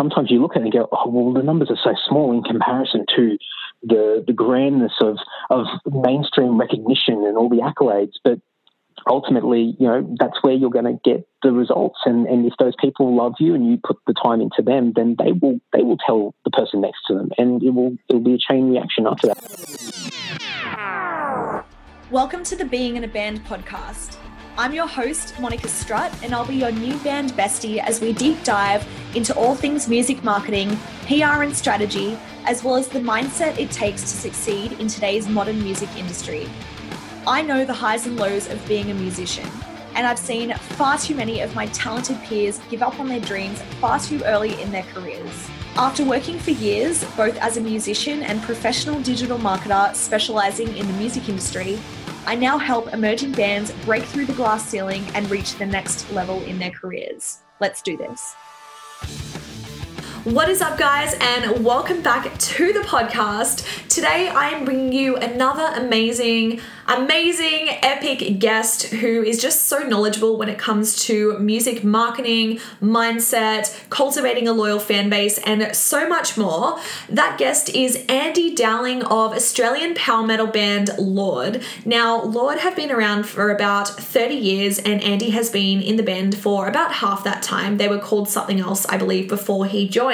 sometimes you look at it and go, oh, well, the numbers are so small in comparison to the grandness of mainstream recognition and all the accolades. But ultimately, you know, that's where you're going to get the results. And if those people love you and you put the time into them, then they will tell the person next to them, and it'll be a chain reaction after that. Welcome to the Being in a Band podcast. I'm your host, Monica Strutt, and I'll be your new band bestie as we deep dive into all things music marketing, PR and strategy, as well as the mindset it takes to succeed in today's modern music industry. I know the highs and lows of being a musician, and I've seen far too many of my talented peers give up on their dreams far too early in their careers. After working for years, both as a musician and professional digital marketer specializing in the music industry, I now help emerging bands break through the glass ceiling and reach the next level in their careers. Let's do this. What is up, guys, and welcome back to the podcast. Today I am bringing you another amazing, epic guest who is just so knowledgeable when it comes to music marketing, mindset, cultivating a loyal fan base, and so much more. That guest is Andy Dowling of Australian power metal band Lord. Now, Lord have been around for about 30 years, and Andy has been in the band for about half that time. They were called something else, I believe, before he joined.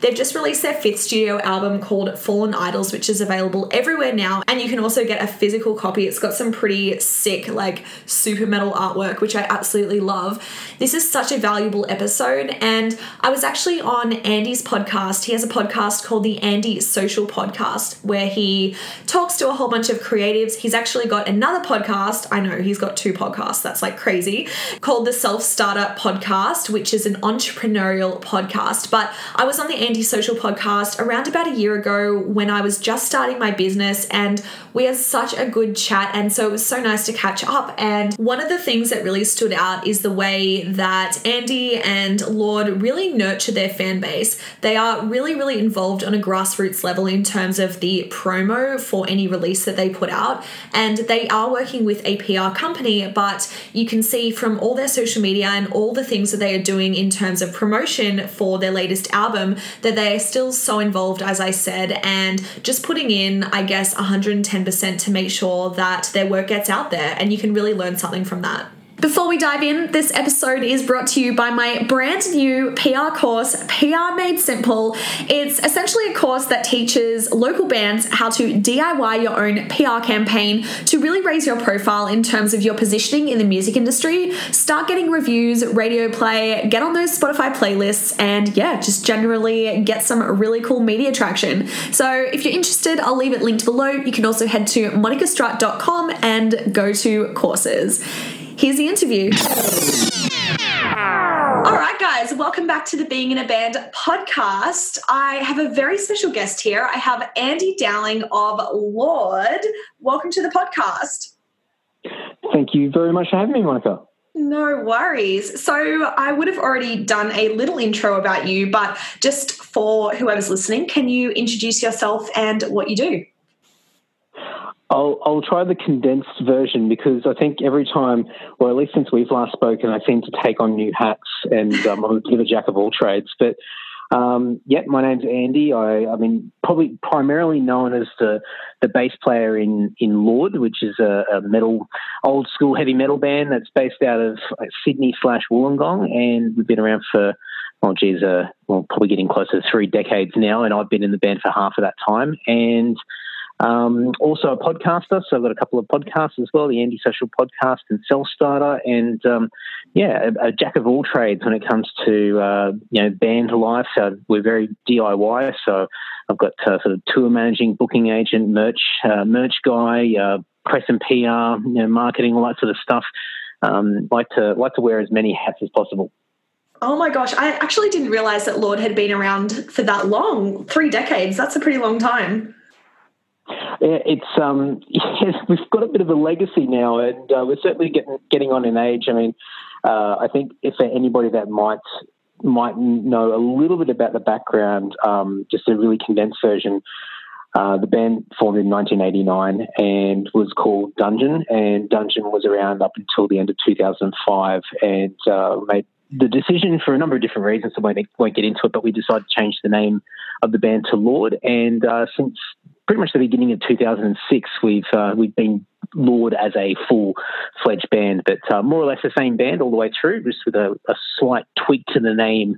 They've just released their 5th studio album called Fallen Idols, which is available everywhere now, and you can also get a physical copy. It's got some pretty sick, like, super metal artwork, which I absolutely love. This is such a valuable episode, and I was actually on Andy's podcast. He has a podcast called The Andy Social Podcast, where he talks to a whole bunch of creatives. He's actually got another podcast. I know, he's got 2 podcasts. That's, like, crazy, called The Self-Starter Podcast, which is an entrepreneurial podcast. But I was on the Andy Social Podcast around about a year ago when I was just starting my business, and we had such a good chat, and so it was so nice to catch up. And one of the things that really stood out is the way that Andy and Lord really nurture their fan base. They are really, really involved on a grassroots level in terms of the promo for any release that they put out, and they are working with a PR company, but you can see from all their social media and all the things that they are doing in terms of promotion for their latest album that they are still so involved, as I said, and just putting in, I guess, 110% to make sure that their work gets out there, and you can really learn something from that. Before we dive in, this episode is brought to you by my brand new PR course, PR Made Simple. It's essentially a course that teaches local bands how to DIY your own PR campaign to really raise your profile in terms of your positioning in the music industry, start getting reviews, radio play, get on those Spotify playlists, and yeah, just generally get some really cool media traction. So if you're interested, I'll leave it linked below. You can also head to monicastrutt.com and go to courses. Here's the interview. All right, guys, welcome back to the Being in a Band podcast. I have a very special guest here. I have Andy Dowling of Lord. Welcome to the podcast. Thank you very much for having me, Monica. No worries. So I would have already done a little intro about you, but just for whoever's listening, can you introduce yourself and what you do? I'll try the condensed version, because I think every time, or at least since we've last spoken, I seem to take on new hats, and I'm a bit of a jack of all trades. But my name's Andy. I mean, probably primarily known as the bass player in Lord, which is a metal, old school heavy metal band that's based out of Sydney / Wollongong, and we've been around for probably getting closer to 3 decades now, and I've been in the band for half of that time, and also a podcaster, so I've got a couple of podcasts as well, the Andy Social Podcast and Self-Starter, and a jack of all trades when it comes to band life. So we're very DIY, so I've got sort of tour managing, booking agent, merch guy, press and PR, marketing, all that sort of stuff. Like to wear as many hats as possible. Oh my gosh, I actually didn't realise that Lord had been around for that long. 3 decades, that's a pretty long time. It's we've got a bit of a legacy now, and we're certainly getting on in age. I mean, I think if anybody that might know a little bit about the background, just a really condensed version. The band formed in 1989 and was called Dungeon, and Dungeon was around up until the end of 2005, and made the decision for a number of different reasons. I won't get into it, but we decided to change the name of the band to Lord. And since pretty much the beginning of 2006, we've been Lord as a full-fledged band, but more or less the same band all the way through, just with a slight tweak to the name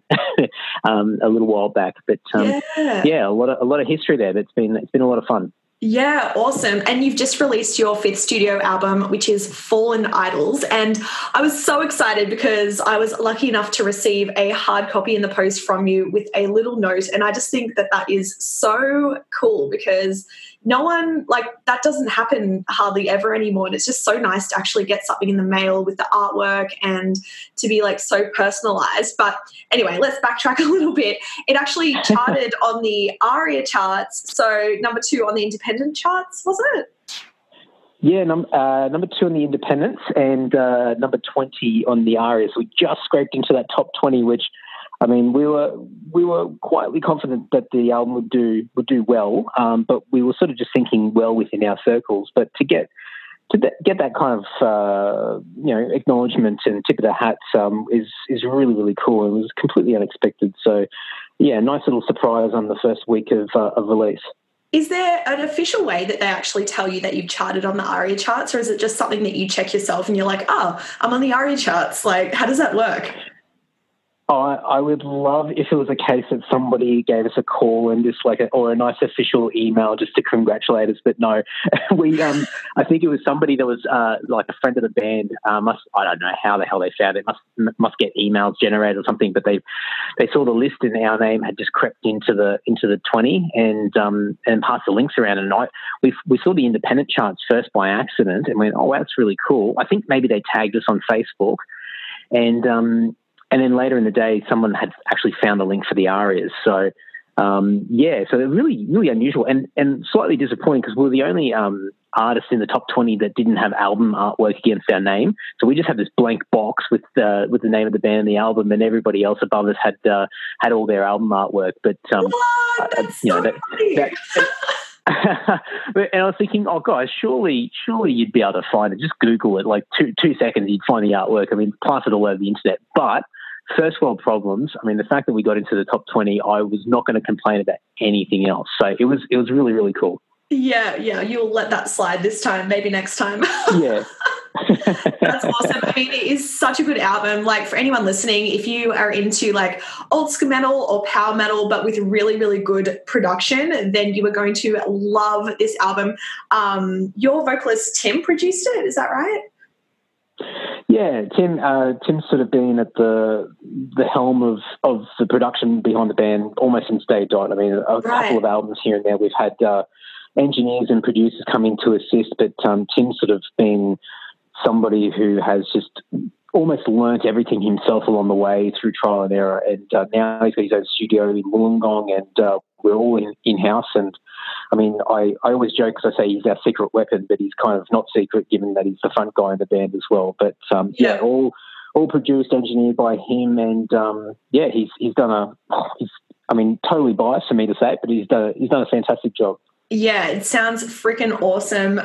a little while back. But a lot of history there. But it's been a lot of fun. Yeah, awesome. And you've just released your 5th studio album, which is Fallen Idols. And I was so excited because I was lucky enough to receive a hard copy in the post from you with a little note. And I just think that that is so cool because no one, like, that doesn't happen hardly ever anymore. And it's just so nice to actually get something in the mail with the artwork and to be, like, so personalised. But anyway, let's backtrack a little bit. It actually charted on the ARIA charts, so number 2 on the independent charts, wasn't it? Yeah, number 2 on the independents and number 20 on the ARIA. So we just scraped into that top 20, which, I mean, we were quietly confident that the album would do well, but we were sort of just thinking well within our circles. But to get that kind of acknowledgement and tip of the hat is really, really cool. It was completely unexpected. So yeah, nice little surprise on the first week of release. Is there an official way that they actually tell you that you've charted on the ARIA charts, or is it just something that you check yourself and you're like, oh, I'm on the ARIA charts? Like, how does that work? Oh, I would love if it was a case that somebody gave us a call and just or a nice official email just to congratulate us. But no, we I think it was somebody that was like a friend of the band. I don't know how the hell they found it. Must get emails generated or something. But they saw the list and our name had just crept into the 20 and passed the links around. And we saw the independent charts first by accident and went, oh, that's really cool. I think maybe they tagged us on Facebook And then later in the day, someone had actually found the link for the ARIAs. So, so they're really, really unusual and slightly disappointing because we're the only artists in the top 20 that didn't have album artwork against our name. So we just had this blank box with the name of the band and the album, and everybody else above us had all their album artwork. But and I was thinking, oh, guys, surely you'd be able to find it. Just Google it. Like two seconds, you'd find the artwork. I mean, pass it all over the internet. But first world problems. I mean, the fact that we got into the top 20, I was not going to complain about anything else. So it was really, really cool. Yeah. You'll let that slide this time. Maybe next time. Yeah. That's awesome. I mean, it is such a good album. Like, for anyone listening, if you are into like old school metal or power metal, but with really, really good production, then you are going to love this album. Your vocalist Tim produced it. Is that right? Yeah, Tim's sort of been at the helm of the production behind the band almost since day dot. I mean, a couple of albums here and there we've had engineers and producers come in to assist, but Tim's sort of been somebody who has just almost learnt everything himself along the way through trial and error, and now he's got his own studio in Wollongong, and we're all in-house. And I mean, I always joke because I say he's our secret weapon, but he's kind of not secret given that he's the front guy in the band as well. But all produced, engineered by him, and he's done totally biased for me to say it, but he's done a fantastic job. Yeah, it sounds freaking awesome.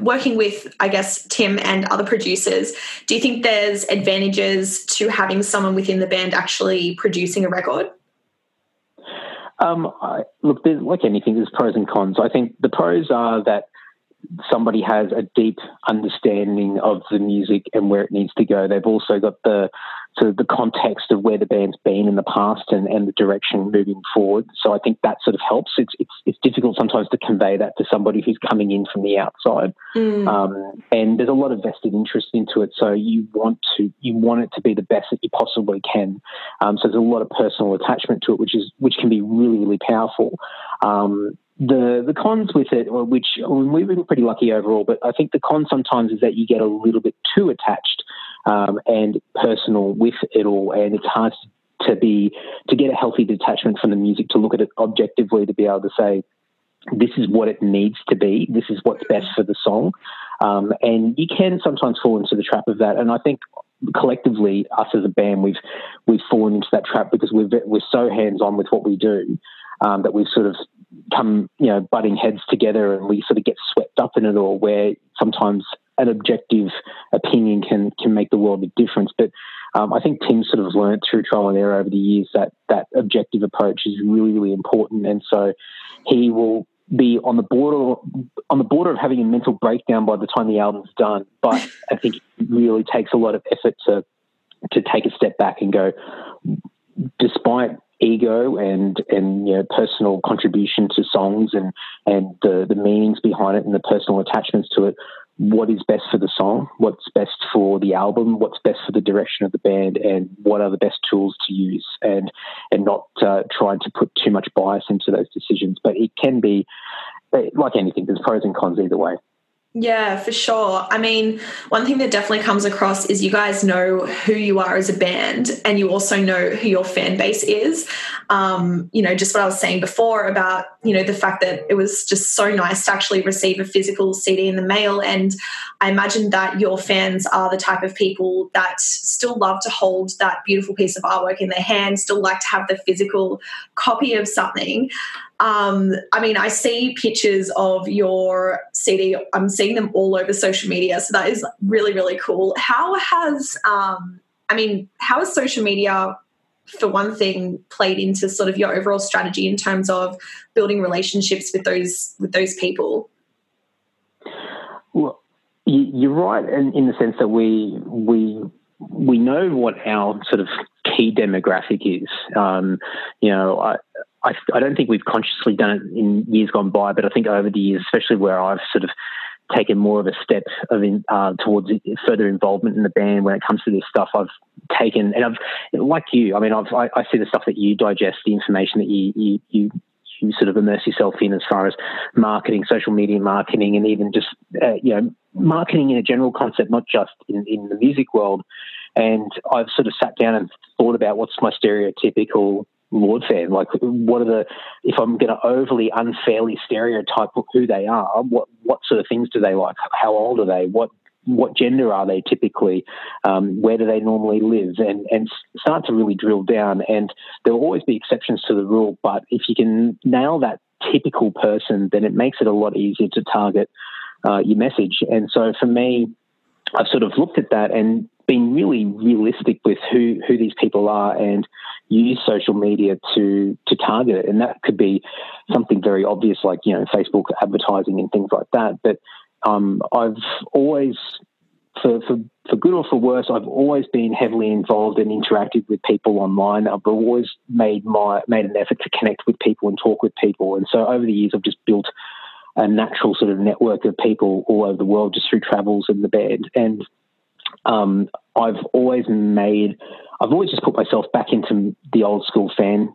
Working with, I guess, Tim and other producers, do you think there's advantages to having someone within the band actually producing a record? Look, there's, like anything, there's pros and cons. I think the pros are that somebody has a deep understanding of the music and where it needs to go. They've also got the context of where the band's been in the past and the direction moving forward. So I think that sort of helps. It's difficult sometimes to convey that to somebody who's coming in from the outside. And there's a lot of vested interest into it. So you want it to be the best that you possibly can. So there's a lot of personal attachment to it, which can be really, really powerful. The cons with it, which we were pretty lucky overall, but I think the con sometimes is that you get a little bit too attached and personal with it all, and it's hard to get a healthy detachment from the music, to look at it objectively, to be able to say, this is what it needs to be, this is what's best for the song. And you can sometimes fall into the trap of that, and I think collectively, us as a band, we've fallen into that trap because we're so hands-on with what we do that we've sort of come, butting heads together, and we sort of get swept up in it all, where sometimes an objective opinion can make the world a difference. But I think Tim sort of learned through trial and error over the years that that objective approach is really, really important. And so he will be on the border of having a mental breakdown by the time the album's done. But I think it really takes a lot of effort to take a step back and go, despite ego and you know, personal contribution to songs and the meanings behind it and the personal attachments to it, what is best for the song, what's best for the album, what's best for the direction of the band, and what are the best tools to use, and not trying to put too much bias into those decisions. But it can be, like anything, there's pros and cons either way. Yeah, for sure. I mean, one thing that definitely comes across is you guys know who you are as a band, and you also know who your fan base is. You know, just what I was saying before about, you know, the fact that it was just so nice to actually receive a physical CD in the mail. And I imagine that your fans are the type of people that still love to hold that beautiful piece of artwork in their hand, still like to have the physical copy of something. I mean, I see pictures of your CD. I'm seeing them all over social media. So that is really, really cool. How has social media, for one thing, played into sort of your overall strategy in terms of building relationships with those people? Well, you're right in the sense that we know what our sort of key demographic is. You know, I don't think we've consciously done it in years gone by, but I think over the years, especially where I've sort of taken more of a step towards further involvement in the band when it comes to this stuff, I see the stuff that you digest, the information that you sort of immerse yourself in as far as marketing, social media marketing, and even just, marketing in a general concept, not just in the music world. And I've sort of sat down and thought about what's my stereotypical Lord fan, like what are the, if I'm going to overly unfairly stereotype who they are, what sort of things do they like, how old are they, what gender are they typically, where do they normally live, and start to really drill down. And there will always be exceptions to the rule, but if you can nail that typical person, then it makes it a lot easier to target your message. And so for me, I've sort of looked at that and been really realistic with who these people are, and use social media to target it. And that could be something very obvious like, you know, Facebook advertising and things like that. But I've always, for good or for worse, I've always been heavily involved and interactive with people online. I've always made an effort to connect with people and talk with people. And so over the years, I've just built a natural sort of network of people all over the world just through travels and the band. And I've always just put myself back into the old school fan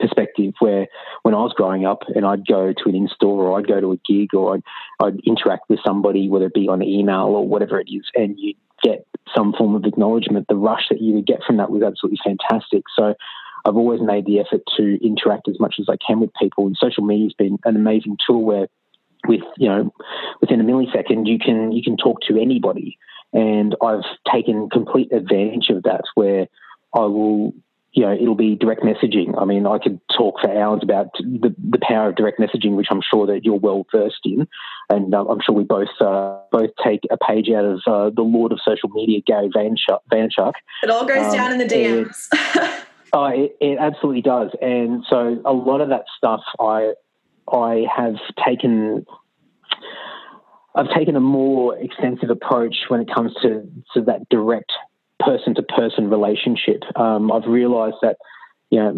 perspective, where when I was growing up and I'd go to an in-store or I'd go to a gig or I'd interact with somebody, whether it be on email or whatever it is, and you get some form of acknowledgement, the rush that you would get from that was absolutely fantastic. So I've always made the effort to interact as much as I can with people, and social media has been an amazing tool where within a millisecond you can talk to anybody. And I've taken complete advantage of that, where I will, you know, it'll be direct messaging. I mean, I could talk for hours about the power of direct messaging, which I'm sure that you're well versed in. And I'm sure we both take a page out of the Lord of Social Media, Gary Vaynerchuk. It all goes down in the DMs. It absolutely does. And so a lot of that stuff I have taken... I've taken a more extensive approach when it comes to that direct person-to-person relationship. I've realised that, you know,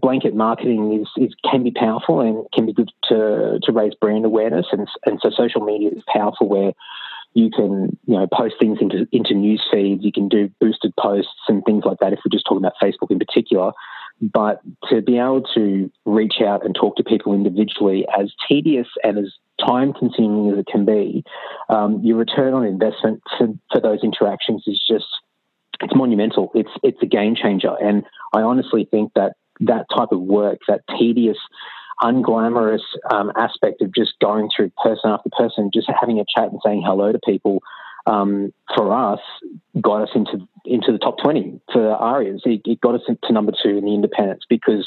blanket marketing can be powerful and can be good to raise brand awareness, and so social media is powerful where you can, you know, post things into news feeds, you can do boosted posts and things like that, if we're just talking about Facebook in particular. But to be able to reach out and talk to people individually, as tedious and as time-consuming as it can be, your return on investment for those interactions is just—it's monumental. It's a game changer, and I honestly think that type of work, that tedious, unglamorous aspect of just going through person after person, just having a chat and saying hello to people, for us, got us into the top 20 for ARIAs. It got us to number 2 in the independents, because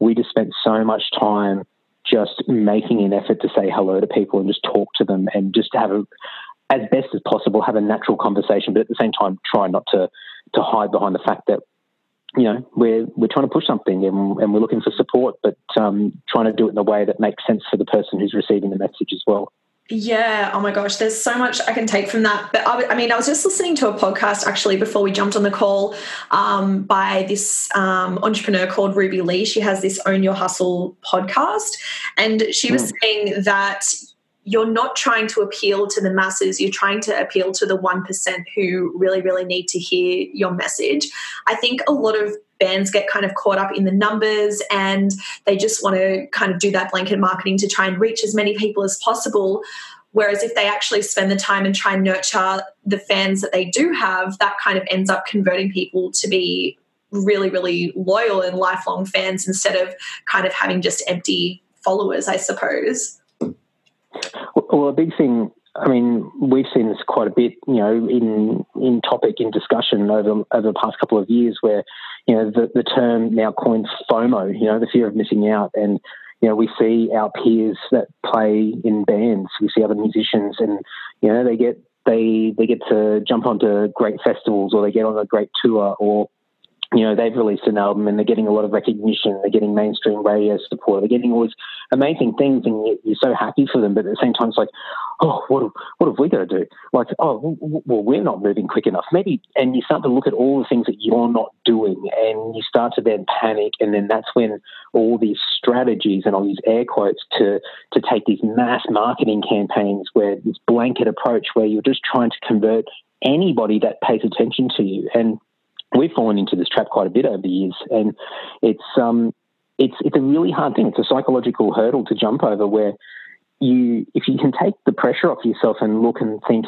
we just spent so much time just making an effort to say hello to people and just talk to them and just have as best as possible, have a natural conversation, but at the same time, try not to hide behind the fact that, you know, we're trying to push something and we're looking for support, but trying to do it in a way that makes sense for the person who's receiving the message as well. Yeah. Oh my gosh. There's so much I can take from that. But I was just listening to a podcast actually before we jumped on the call by this entrepreneur called Ruby Lee. She has this Own Your Hustle podcast, and she was saying that you're not trying to appeal to the masses. You're trying to appeal to the 1% who really, really need to hear your message. I think a lot of bands get kind of caught up in the numbers and they just want to kind of do that blanket marketing to try and reach as many people as possible. Whereas if they actually spend the time and try and nurture the fans that they do have, that kind of ends up converting people to be really, really loyal and lifelong fans instead of kind of having just empty followers, I suppose. Well, a big thing, I mean, we've seen this quite a bit, you know, in topic, in discussion over the past couple of years where, you know, the term now coined FOMO, you know, the fear of missing out. And, you know, we see our peers that play in bands, we see other musicians and, you know, they get to jump onto great festivals or they get on a great tour or, you know, they've released an album and they're getting a lot of recognition, they're getting mainstream radio support, they're getting all these amazing things and you're so happy for them. But at the same time, it's like, oh, what have we got to do? Like, oh, well, we're not moving quick enough. Maybe, and you start to look at all the things that you're not doing and you start to then panic, and then that's when all these strategies, and I'll use air quotes, to take these mass marketing campaigns where this blanket approach where you're just trying to convert anybody that pays attention to you. And we've fallen into this trap quite a bit over the years, and it's a really hard thing. It's a psychological hurdle to jump over where if you can take the pressure off yourself and look and think,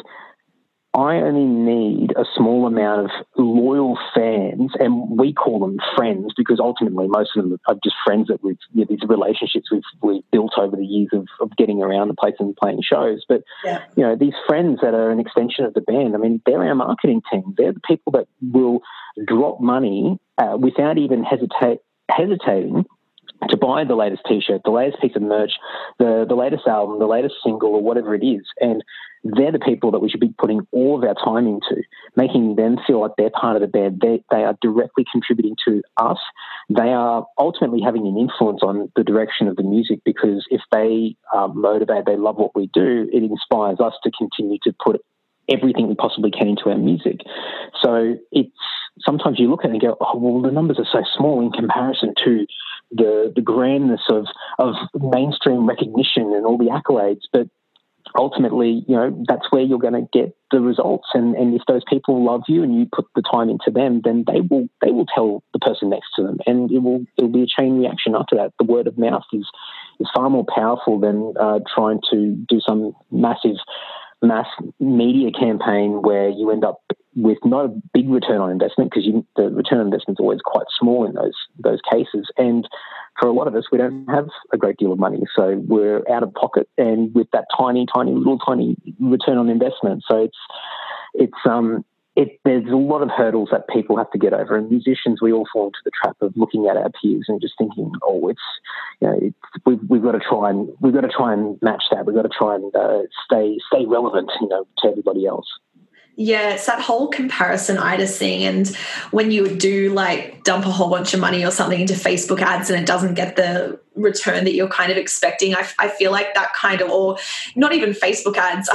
I only need a small amount of loyal fans, and we call them friends because ultimately most of them are just friends that these relationships we've built over the years of getting around the place and playing shows. But, yeah, you know, these friends that are an extension of the band, I mean, they're our marketing team. They're the people that will drop money without even hesitating to buy the latest T-shirt, the latest piece of merch, the latest album, the latest single or whatever it is. And they're the people that we should be putting all of our time into, making them feel like they're part of the band. They are directly contributing to us. They are ultimately having an influence on the direction of the music because if they are motivated, they love what we do, it inspires us to continue to put everything we possibly can into our music. So it's sometimes you look at it and go, oh, well, the numbers are so small in comparison to the grandness of mainstream recognition and all the accolades. But ultimately, you know, that's where you're going to get the results. And if those people love you and you put the time into them, then they will tell the person next to them, and it'll be a chain reaction after that. The word of mouth is far more powerful than trying to do some mass media campaign where you end up with not a big return on investment, because the return on investment is always quite small in those cases. And for a lot of us, we don't have a great deal of money, so we're out of pocket and with that tiny return on investment. So there's a lot of hurdles that people have to get over, and musicians, we all fall into the trap of looking at our peers and just thinking, oh, we've got to try and match that. We've got to try and stay relevant, you know, to everybody else. Yeah, it's that whole comparisonitis thing. And when you do like dump a whole bunch of money or something into Facebook ads and it doesn't get the return that you're kind of expecting, I feel like that kind of, or not even Facebook ads,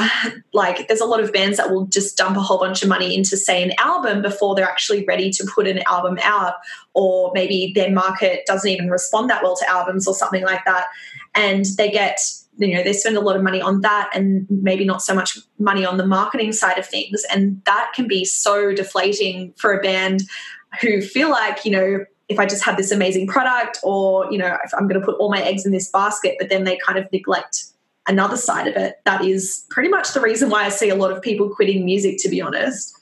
like there's a lot of bands that will just dump a whole bunch of money into, say, an album before they're actually ready to put an album out, or maybe their market doesn't even respond that well to albums or something like that. And they get, you know, they spend a lot of money on that and maybe not so much money on the marketing side of things. And that can be so deflating for a band who feel like, you know, if I just have this amazing product, or, you know, if I'm going to put all my eggs in this basket, but then they kind of neglect another side of it. That is pretty much the reason why I see a lot of people quitting music, to be honest.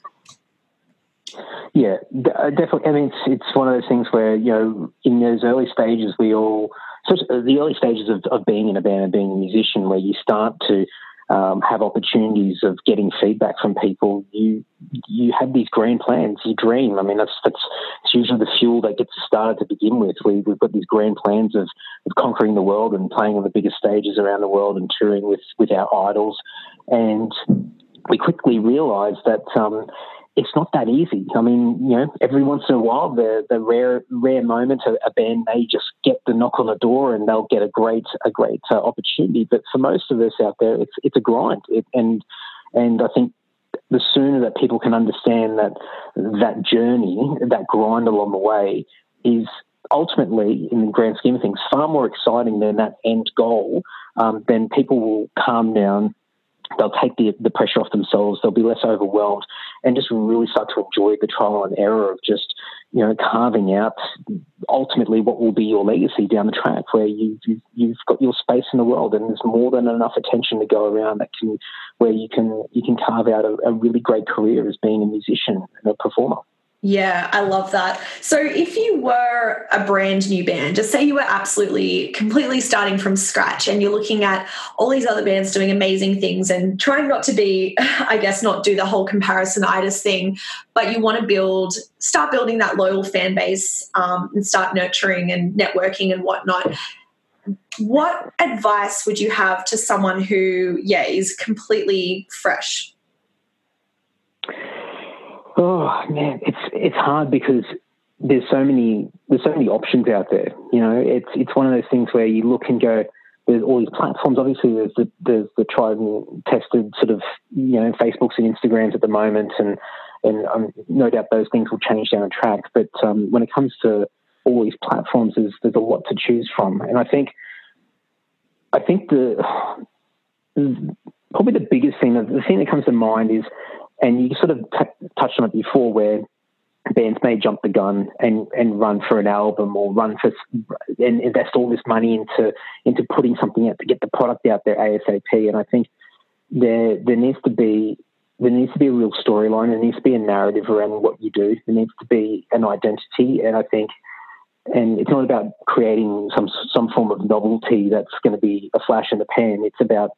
Yeah, definitely. I mean, it's one of those things where, you know, in those early stages, the early stages of being in a band and being a musician, where you start to have opportunities of getting feedback from people, you have these grand plans, you dream. I mean, it's usually the fuel that gets started to begin with. We've got these grand plans of conquering the world and playing on the biggest stages around the world and touring with our idols. And we quickly realised that it's not that easy. I mean, you know, every once in a while, the rare moment a band may just get the knock on the door and they'll get a great opportunity. But for most of us out there, it's a grind. And I think the sooner that people can understand that journey, that grind along the way, is ultimately, in the grand scheme of things, far more exciting than that end goal. Then people will calm down. They'll take the pressure off themselves. They'll be less overwhelmed and just really start to enjoy the trial and error of just, you know, carving out ultimately what will be your legacy down the track, where you've got your space in the world and there's more than enough attention to go around where you can carve out a really great career as being a musician and a performer. Yeah, I love that. So if you were a brand new band, just say you were absolutely, completely starting from scratch and you're looking at all these other bands doing amazing things and trying not to be, I guess, not do the whole comparisonitis thing, but you want to start building that loyal fan base and start nurturing and networking and whatnot. What advice would you have to someone who, is completely fresh? Oh man, it's hard because there's so many options out there. You know, it's one of those things where you look and go, there's all these platforms. Obviously, there's the tried and tested sort of, you know, Facebooks and Instagrams at the moment, and no doubt those things will change down the track. But when it comes to all these platforms, there's a lot to choose from, and I think the biggest thing, the thing that comes to mind is. And you sort of touched on it before, where bands may jump the gun and run for an album or run for and invest all this money into putting something out to get the product out there ASAP. And I think there needs to be a real storyline. There needs to be a narrative around what you do. There needs to be an identity. And I think, and it's not about creating some form of novelty that's going to be a flash in the pan. It's about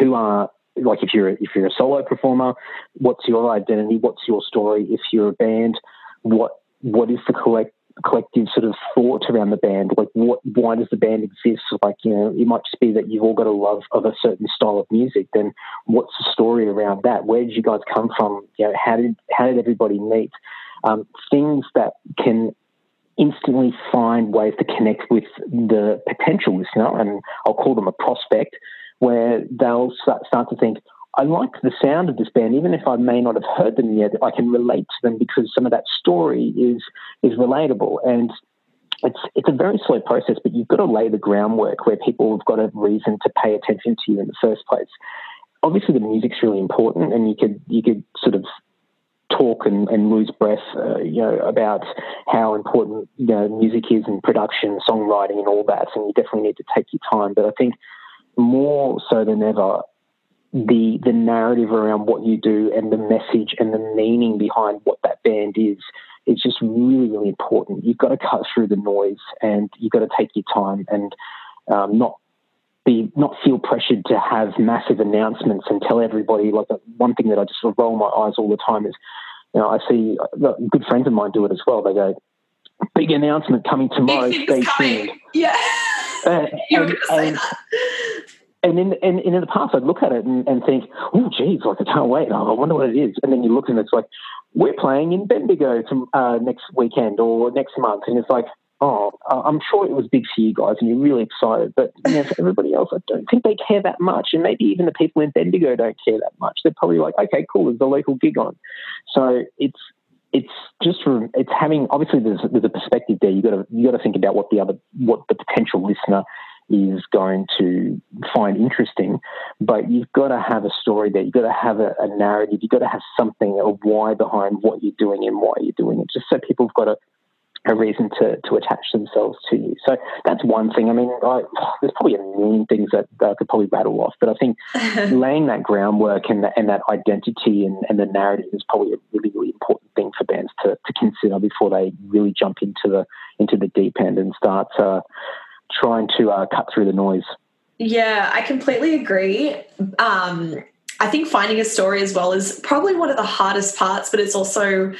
who are. Like if you're a solo performer, what's your identity? What's your story? If you're a band, what is the collective sort of thought around the band? Like why does the band exist? Like, you know, it might just be that you've all got a love of a certain style of music. Then what's the story around that? Where did you guys come from? You know, how did everybody meet? Things that can instantly find ways to connect with the potential listener, and I'll call them a prospect, where they'll start to think, I like the sound of this band, even if I may not have heard them yet, I can relate to them because some of that story is relatable. And it's a very slow process, but you've got to lay the groundwork where people have got a reason to pay attention to you in the first place. Obviously, the music's really important, and you could sort of talk and lose breath, you know, about how important, you know, music is and production, songwriting and all that, and you definitely need to take your time. But I think more so than ever, the narrative around what you do and the message and the meaning behind what that band is, it's just really, really important. You've got to cut through the noise and you've got to take your time and not feel pressured to have massive announcements and tell everybody. Like, one thing that I just sort of roll my eyes all the time is, you know, I see good friends of mine do it as well. They go, big announcement coming tomorrow. Stay tuned. Yeah. And in the past, I'd look at it and think, oh, geez, like I can't wait. I wonder what it is. And then you look and it's like, we're playing in Bendigo next weekend or next month. And it's like, oh, I'm sure it was big for you guys and you're really excited. But, you know, for everybody else, I don't think they care that much. And maybe even the people in Bendigo don't care that much. They're probably like, okay, cool, there's a local gig on. So it's having, obviously there's a perspective there. You got to think about what the potential listener is going to find interesting, but you've got to have a story there. You've got to have a narrative. You've got to have something, a why behind what you're doing and why you're doing it, just so people have got a reason to attach themselves to you. So that's one thing. I mean, there's probably a million things that I could probably rattle off, but I think laying that groundwork and that identity and the narrative is probably a really, really important thing for bands to consider before they really jump into the deep end and start trying to cut through the noise. Yeah, I completely agree. I think finding a story as well is probably one of the hardest parts, but it's also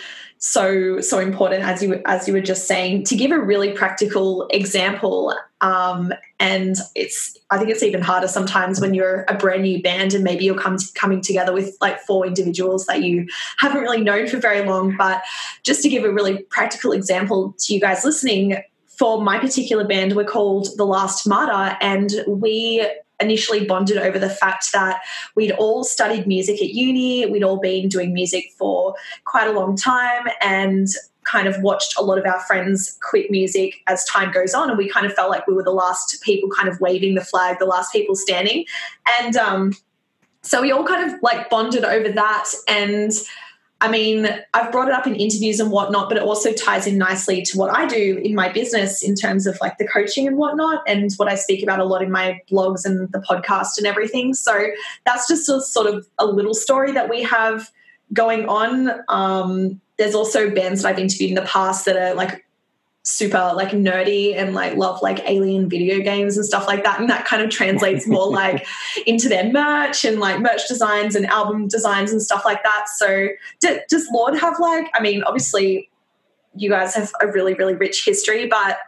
so important, as you were just saying, to give a really practical example. And I think it's even harder sometimes when you're a brand new band and maybe you're coming together with like 4 individuals that you haven't really known for very long. But just to give a really practical example to you guys listening, for my particular band, we're called The Last Martyr, and we initially bonded over the fact that we'd all studied music at uni, we'd all been doing music for quite a long time, and kind of watched a lot of our friends quit music as time goes on, and we kind of felt like we were the last people kind of waving the flag, the last people standing. And so we all kind of like bonded over that. And I mean, I've brought it up in interviews and whatnot, but it also ties in nicely to what I do in my business in terms of like the coaching and whatnot, and what I speak about a lot in my blogs and the podcast and everything. So that's just a sort of a little story that we have going on. There's also bands that I've interviewed in the past that are like super like nerdy and like love like alien video games and stuff like that, and that kind of translates more like into their merch and like merch designs and album designs and stuff like that. So does Lord have like, I mean, obviously you guys have a really, really rich history, but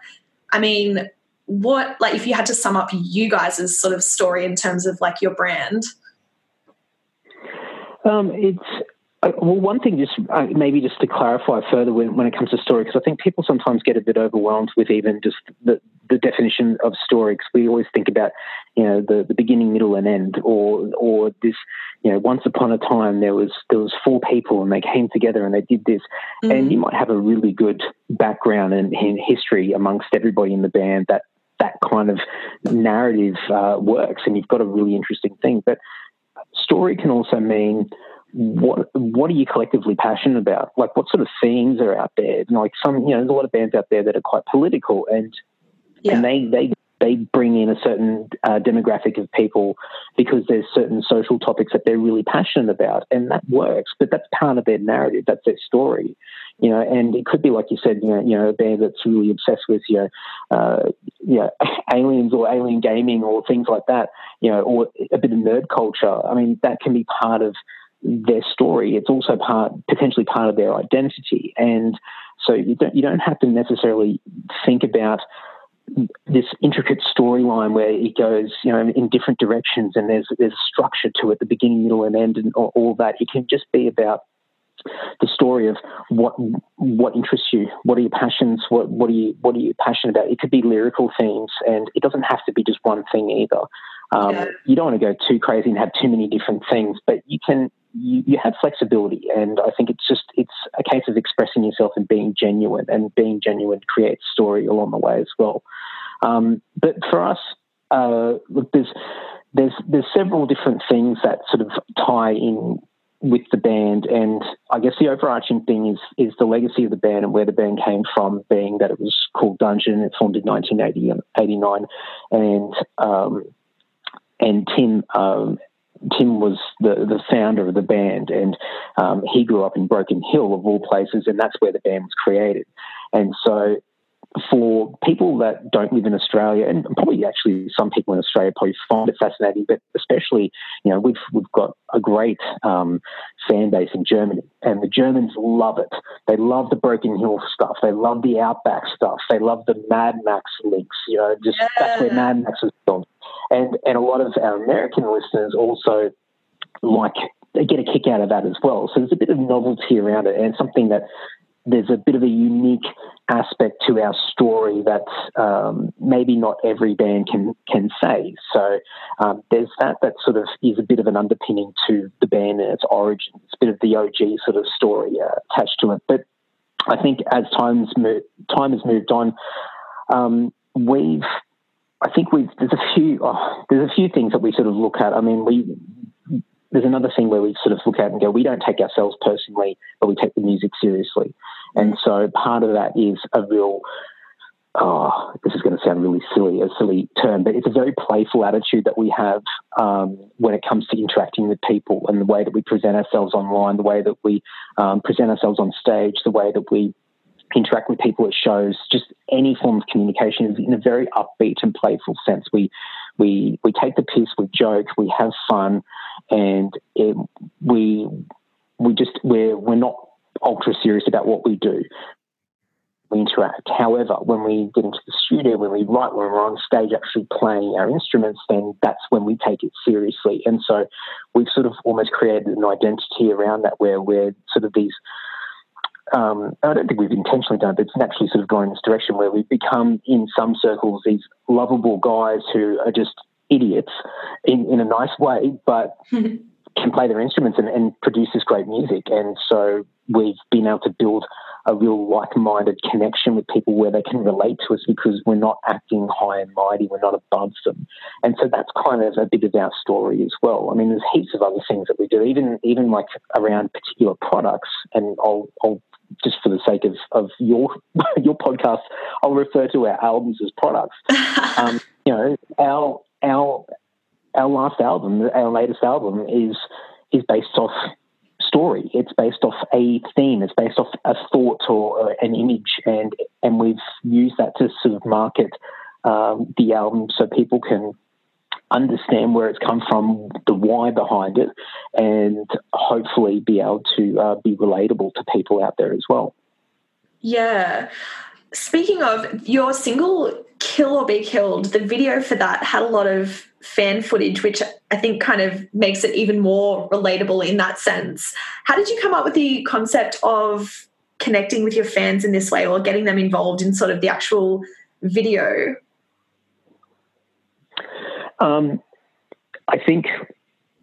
I mean, what, like if you had to sum up you guys' sort of story in terms of like your brand? Well, one thing, just maybe just to clarify further when it comes to story, because I think people sometimes get a bit overwhelmed with even just the definition of story, because we always think about, you know, the beginning, middle, and end, or this, you know, once upon a time there was 4 people and they came together and they did this, and you might have a really good background and history amongst everybody in the band that kind of narrative works, and you've got a really interesting thing. But story can also mean, What are you collectively passionate about? Like, what sort of themes are out there? And like there's a lot of bands out there that are quite political, and they bring in a certain demographic of people because there's certain social topics that they're really passionate about, and that works. But that's part of their narrative, that's their story, you know. And it could be, like you said, you know, a band that's really obsessed with aliens or alien gaming or things like that, you know, or a bit of nerd culture. I mean, that can be part of their story. It's also potentially part of their identity. And so you don't have to necessarily think about this intricate storyline where it goes, you know, in different directions and there's structure to it, the beginning, middle, and end, and all that. It can just be about the story of what interests you, what are your passions, what are you passionate about. It could be lyrical themes, and it doesn't have to be just one thing either. You don't want to go too crazy and have too many different things, but you have flexibility, and I think it's a case of expressing yourself and being genuine, and being genuine creates story along the way as well. But for us, look, there's several different things that sort of tie in with the band, and I guess the overarching thing is the legacy of the band and where the band came from, being that it was called Dungeon. It formed in 1989, and Tim was the founder of the band, and he grew up in Broken Hill, of all places, and that's where the band was created. And so for people that don't live in Australia, and probably actually some people in Australia probably find it fascinating, but especially, you know, we've got a great fan base in Germany, and the Germans love it. They love the Broken Hill stuff. They love the Outback stuff. They love the Mad Max links, you know, just that's where Mad Max was filmed. And a lot of our American listeners also they get a kick out of that as well. So there's a bit of novelty around it, and something that there's a bit of a unique aspect to our story that maybe not every band can say. So there's that sort of is a bit of an underpinning to the band and its origin. It's a bit of the OG sort of story attached to it. But I think as time has moved on, there's a few things that we sort of look at. I mean, there's another thing where we sort of look at and go, we don't take ourselves personally, but we take the music seriously. And so part of that is a real, this is going to sound really silly term, but it's a very playful attitude that we have when it comes to interacting with people, and the way that we present ourselves online, the way that we present ourselves on stage, the way that we interact with people at shows. Just any form of communication is in a very upbeat and playful sense. We take the piss, we joke, we have fun, and we're not ultra serious about what we do. We interact. However, when we get into the studio, when we write, when we're on stage actually playing our instruments, then that's when we take it seriously. And so we've sort of almost created an identity around that where we're sort of these I don't think we've intentionally done it, but it's naturally sort of going in this direction where we've become, in some circles, these lovable guys who are just idiots in a nice way, but can play their instruments and produce this great music. And so we've been able to build a real like-minded connection with people where they can relate to us because we're not acting high and mighty, we're not above them. And so that's kind of a bit of our story as well. I mean, there's heaps of other things that we do, even like around particular products, and I'll just for the sake of your podcast, I'll refer to our albums as products. Our last album, our latest album is based off story. It's based off a theme. It's based off a thought or an image, and we've used that to sort of market the album so people can understand where it's come from, the why behind it, and hopefully be able to be relatable to people out there as well. Yeah. Speaking of your single Kill or Be Killed, the video for that had a lot of fan footage, which I think kind of makes it even more relatable in that sense. How did you come up with the concept of connecting with your fans in this way, or getting them involved in sort of the actual video? I think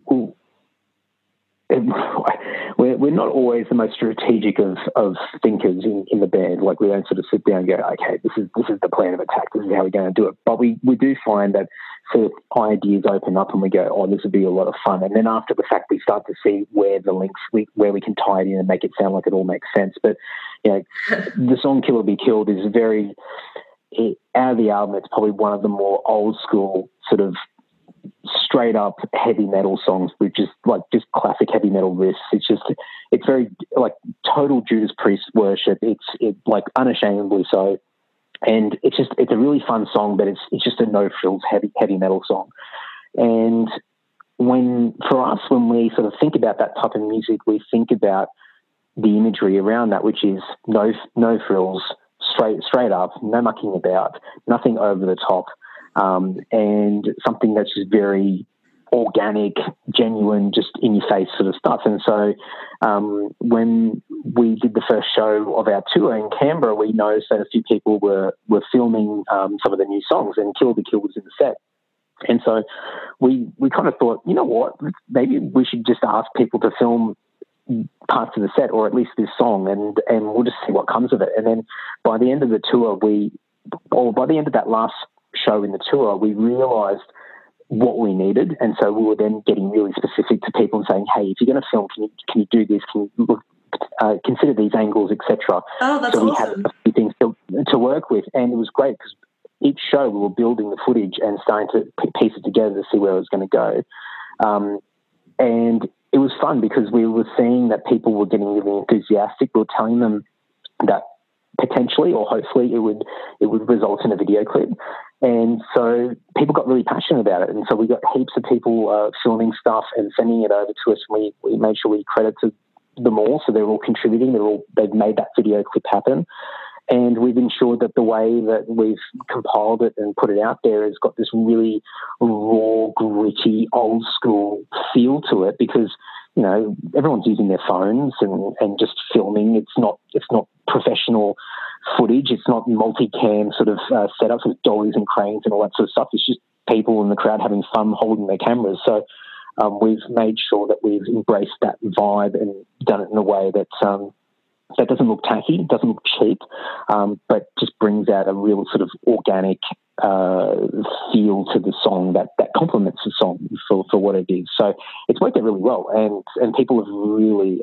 we're not always the most strategic of thinkers in the band. Like, we don't sort of sit down and go, okay, this is the plan of attack, this is how we're going to do it. But we do find that sort of ideas open up and we go, oh, this would be a lot of fun. And then after the fact, we start to see where the links, where we can tie it in and make it sound like it all makes sense. But, you know, the song Kill or Be Killed is very... out of the album, it's probably one of the more old school sort of straight up heavy metal songs, which is like just classic heavy metal riffs. It's very like total Judas Priest worship. It's like unashamedly so, and it's a really fun song, but it's just a no frills heavy metal song. And for us, when we sort of think about that type of music, we think about the imagery around that, which is no frills. Straight up, no mucking about, nothing over the top, and something that's just very organic, genuine, just in your face sort of stuff. And so when we did the first show of our tour in Canberra, we noticed that a few people were filming some of the new songs, and Kill or Be Killed was in the set. And so we kind of thought, you know what, maybe we should just ask people to film parts of the set, or at least this song, and we'll just see what comes of it. And then by the end of the tour, by the end of that last show in the tour, we realised what we needed. And so we were then getting really specific to people and saying, hey, if you're going to film, can you do this? Can you look, consider these angles, etc. Oh, that's awesome. So we had a few things to work with, and it was great because each show we were building the footage and starting to piece it together to see where it was going to go. And it was fun because we were seeing that people were getting really enthusiastic. We were telling them that potentially or hopefully it would result in a video clip. And so people got really passionate about it. And so we got heaps of people filming stuff and sending it over to us. We made sure we credited them all, so they're all contributing. They've made that video clip happen. And we've ensured that the way that we've compiled it and put it out there has got this really raw, gritty, old school feel to it because, you know, everyone's using their phones and just filming. It's not professional footage. It's not multi-cam sort of setups with dollies and cranes and all that sort of stuff. It's just people in the crowd having fun holding their cameras. So we've made sure that we've embraced that vibe and done it in a way that that doesn't look tacky, doesn't look cheap, but just brings out a real sort of organic feel to the song that complements the song for what it is. So it's worked out really well, and people have really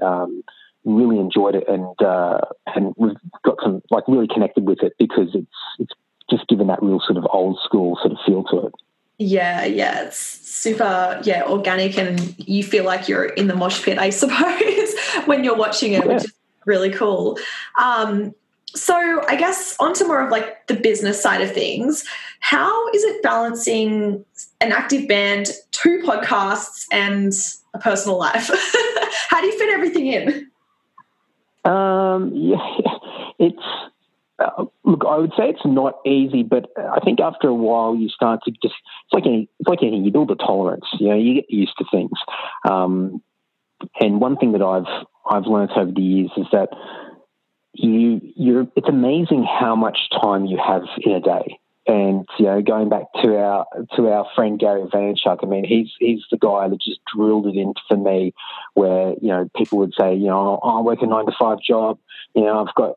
really enjoyed it, and we've got some like really connected with it because it's just given that real sort of old school sort of feel to it. Yeah, it's super, organic, and you feel like you're in the mosh pit, I suppose, when you're watching it, which is really cool. So I guess onto more of like the business side of things. How is it balancing an active band, 2 podcasts and a personal life? How do you fit everything in? Look, I would say it's not easy, but I think after a while you start to just, it's like anything, you build a tolerance, you get used to things. And one thing that I've learned over the years is that it's amazing how much time you have in a day. And, going back to our friend Gary Vaynerchuk, I mean, he's the guy that just drilled it in for me where, people would say, I work a 9-to-5 job, I've got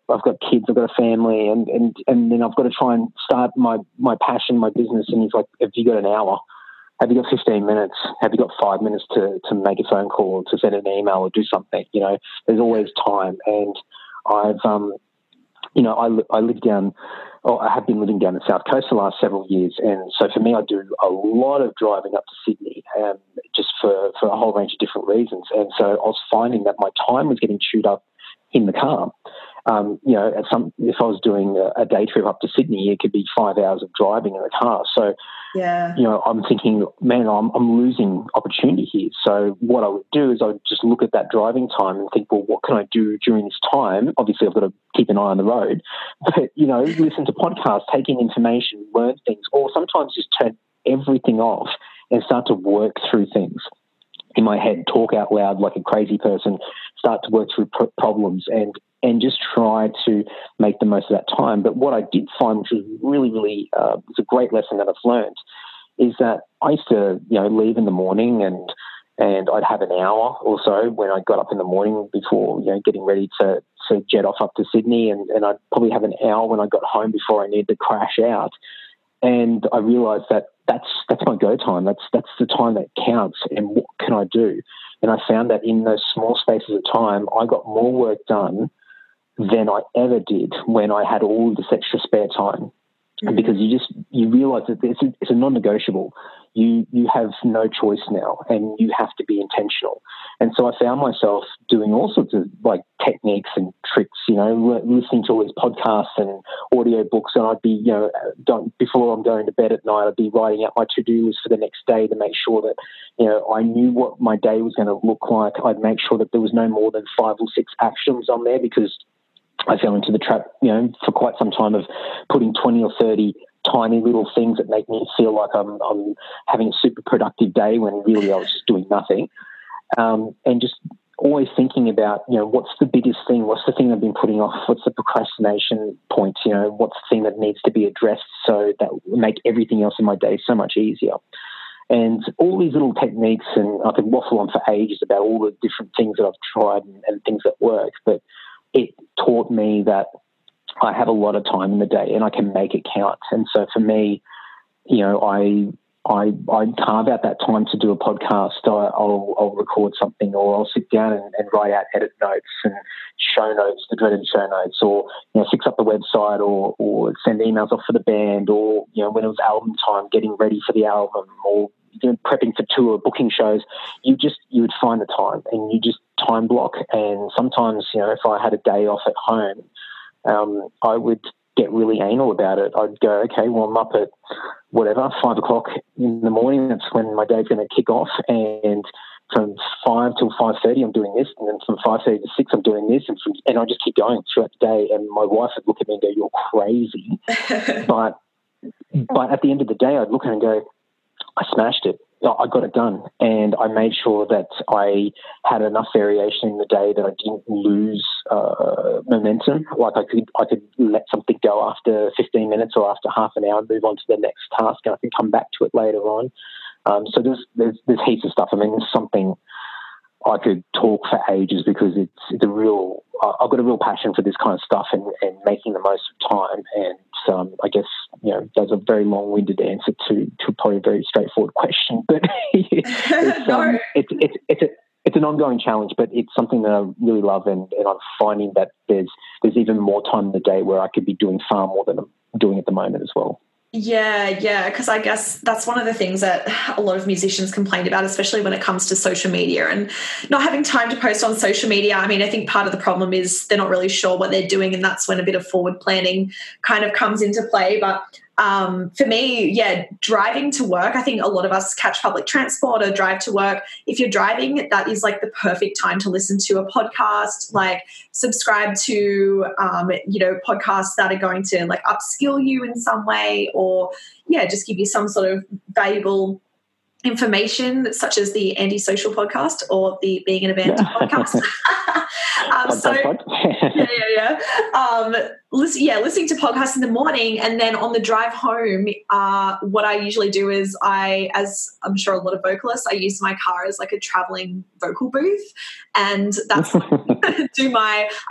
kids, I've got a family, and then I've got to try and start my passion, my business. And he's like, have you got an hour? Have you got 15 minutes? Have you got 5 minutes to make a phone call, to send an email or do something? There's always time. And I've, I have been living down the South Coast the last several years, and so for me, I do a lot of driving up to Sydney, just for a whole range of different reasons. And so I was finding that my time was getting chewed up in the car. If I was doing a day trip up to Sydney, it could be 5 hours of driving in the car. So, I'm thinking, man, I'm losing opportunity here. So what I would do is I would just look at that driving time and think, well, what can I do during this time? Obviously, I've got to keep an eye on the road, but, listen to podcasts, take in information, learn things, or sometimes just turn everything off and start to work through things in my head, talk out loud like a crazy person, start to work through problems and just try to make the most of that time. But what I did find, which was really, really, it's a great lesson that I've learned, is that I used to, leave in the morning and I'd have an hour or so when I got up in the morning before, getting ready to jet off up to Sydney, and I'd probably have an hour when I got home before I needed to crash out. And I realised that that's my go time. That's the time that counts. And what can I do? And I found that in those small spaces of time, I got more work done than I ever did when I had all this extra spare time. Mm-hmm. Because you realise that it's a non-negotiable. You have no choice now, and you have to be intentional. And so I found myself doing all sorts of techniques and tricks, listening to all these podcasts and audio books. And I'd be, before I'm going to bed at night, I'd be writing out my to-do list for the next day to make sure that, I knew what my day was going to look like. I'd make sure that there was no more than 5 or 6 actions on there, because I fell into the trap, for quite some time of putting 20 or 30 tiny little things that make me feel like I'm having a super productive day when really I was just doing nothing. And just always thinking about, what's the biggest thing? What's the thing I've been putting off? What's the procrastination point? What's the thing that needs to be addressed so that will make everything else in my day so much easier? And all these little techniques, and I could waffle on for ages about all the different things that I've tried and things that work, but it taught me that I have a lot of time in the day and I can make it count. And so for me, I carve out that time to do a podcast. I'll record something, or I'll sit down and write out edit notes and show notes, the dreaded show notes, or fix up the website, or send emails off for the band, or when it was album time, getting ready for the album, or prepping for tour, booking shows. You would find the time, and you just time block. And sometimes, if I had a day off at home, I would get really anal about it. I'd go, okay, well, I'm up at whatever, 5 o'clock in the morning. That's when my day's going to kick off. And from 5 till 5:30, I'm doing this. And then from 5:30 to 6, I'm doing this. And I just keep going throughout the day. And my wife would look at me and go, you're crazy. but at the end of the day, I'd look at her and go, I smashed it. I got it done, and I made sure that I had enough variation in the day that I didn't lose momentum. Like I could let something go after 15 minutes or after half an hour and move on to the next task, and I could come back to it later on. So there's heaps of stuff. I mean, there's something I could talk for ages, because it's a real. I've got a real passion for this kind of stuff and making the most of time. And I guess that's a very long-winded answer to probably a very straightforward question. But it's an ongoing challenge, but it's something that I really love, and I'm finding that there's even more time in the day where I could be doing far more than I'm doing at the moment as well. Yeah, because I guess that's one of the things that a lot of musicians complain about, especially when it comes to social media and not having time to post on social media. I mean, I think part of the problem is they're not really sure what they're doing, and that's when a bit of forward planning kind of comes into play. But For me, yeah, driving to work, I think a lot of us catch public transport or drive to work. If you're driving, that is like the perfect time to listen to a podcast, like subscribe to, podcasts that are going to like upskill you in some way, or yeah, just give you some sort of valuable information, such as the Andy Social Podcast or the Being in a Band podcast. Listening to podcasts in the morning, and then on the drive home, what I usually do is as I'm sure a lot of vocalists, I use my car as like a traveling vocal booth, and that's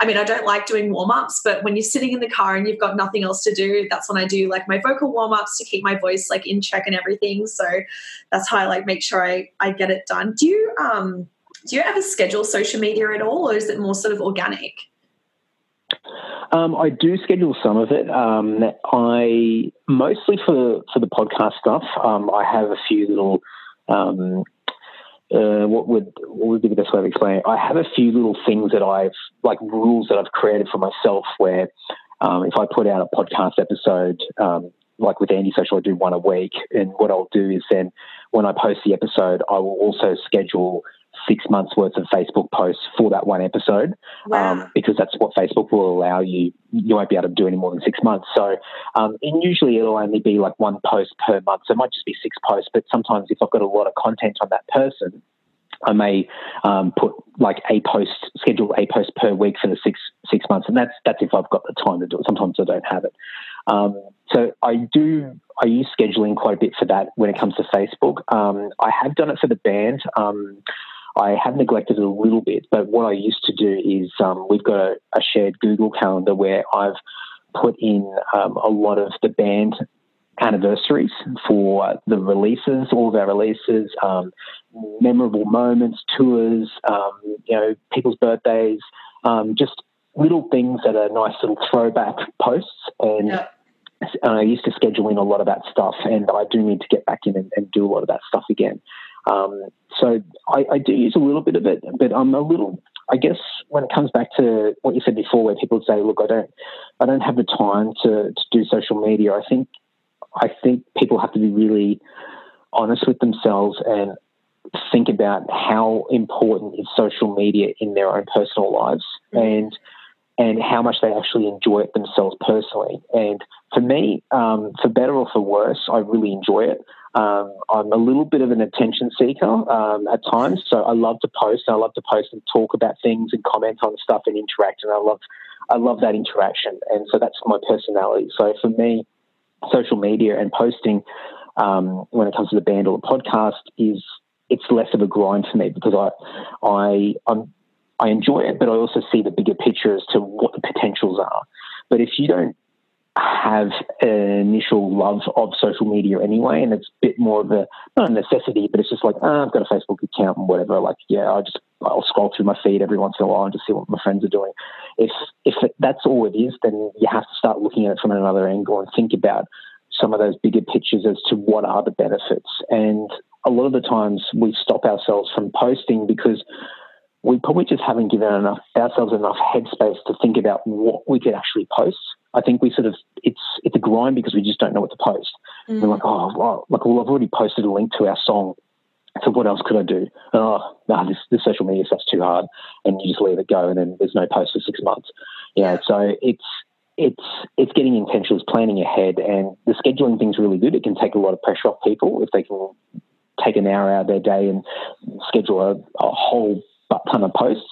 I don't like doing warm-ups, but when you're sitting in the car and you've got nothing else to do, that's when I do like my vocal warm-ups to keep my voice like in check and everything. So that's how I like make sure I get it done. Do you ever schedule social media at all, or is it more sort of organic? I do schedule some of it. I mostly for the podcast stuff. I have a few little what would be the best way of explaining it? I have a few little things that I've like rules that I've created for myself. Where if I put out a podcast episode. Like with Andy Social, I do one a week. And what I'll do is then when I post the episode, I will also schedule 6 months worth of Facebook posts for that one episode. Wow. Because that's what Facebook will allow you. You won't be able to do any more than 6 months. So and usually it'll only be like one post per month. So it might just be 6 posts. But sometimes if I've got a lot of content on that person, I may put like schedule a post per week for the six months, and that's if I've got the time to do it. Sometimes I don't have it, so I use scheduling quite a bit for that when it comes to Facebook. I have done it for the band. I have neglected it a little bit, but what I used to do is we've got a shared Google calendar where I've put in a lot of the band anniversaries for the releases, all of our releases, memorable moments, tours, people's birthdays, just little things that are nice little throwback posts. And I used to schedule in a lot of that stuff, and I do need to get back in and do a lot of that stuff again. So I do use a little bit of it, but I'm a little, I guess, when it comes back to what you said before, where people say, look, I don't have the time to do social media. I think people have to be really honest with themselves and think about how important is social media in their own personal lives, and how much they actually enjoy it themselves personally. And for me, for better or for worse, I really enjoy it. I'm a little bit of an attention seeker at times, so I love to post. I love to post and talk about things and comment on stuff and interact, and I love that interaction. And so that's my personality. So for me, social media and posting, when it comes to the band or the podcast, it's less of a grind for me, because I enjoy it, but I also see the bigger picture as to what the potentials are. But if you don't have an initial love of social media anyway, and it's a bit more of a, not a necessity, but it's just like, I've got a Facebook account and whatever, like, yeah, I'll scroll through my feed every once in a while and just see what my friends are doing. If that's all it is, then you have to start looking at it from another angle and think about some of those bigger pictures as to what are the benefits. And a lot of the times we stop ourselves from posting because we probably just haven't given ourselves enough headspace to think about what we could actually post. I think we sort of, it's a grind because we just don't know what to post. Mm. We're like, I've already posted a link to our song, so what else could I do? This social media stuff's too hard, and you just leave it go, and then there's no post for 6 months. Yeah, so it's getting intentional, it's planning ahead, and the scheduling thing's really good. It can take a lot of pressure off people if they can take an hour out of their day and schedule a whole ton of posts,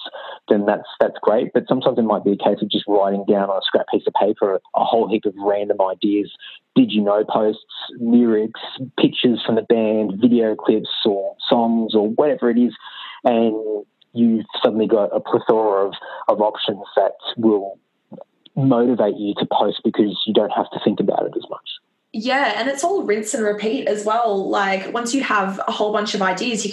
then that's great. But sometimes it might be a case of just writing down on a scrap piece of paper a whole heap of random ideas, did you know posts, lyrics, pictures from the band, video clips or songs or whatever it is, and you've suddenly got a plethora of options that will motivate you to post because you don't have to think about it as much. Yeah, and it's all rinse and repeat as well. Like once you have a whole bunch of ideas,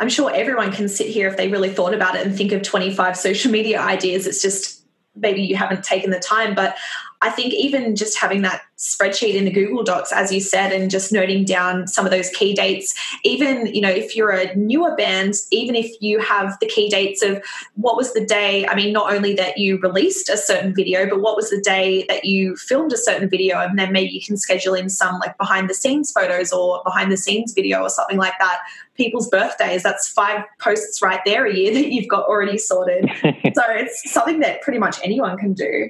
I'm sure everyone can sit here if they really thought about it and think of 25 social media ideas. It's just maybe you haven't taken the time. But I think even just having that spreadsheet in the Google Docs, as you said, and just noting down some of those key dates, even, you know, if you're a newer band, even if you have the key dates of what was the day, I mean, not only that you released a certain video, but what was the day that you filmed a certain video, and then maybe you can schedule in some like behind the scenes photos or behind the scenes video or something like that. People's birthdays, that's 5 posts right there a year that you've got already sorted. So it's something that pretty much anyone can do.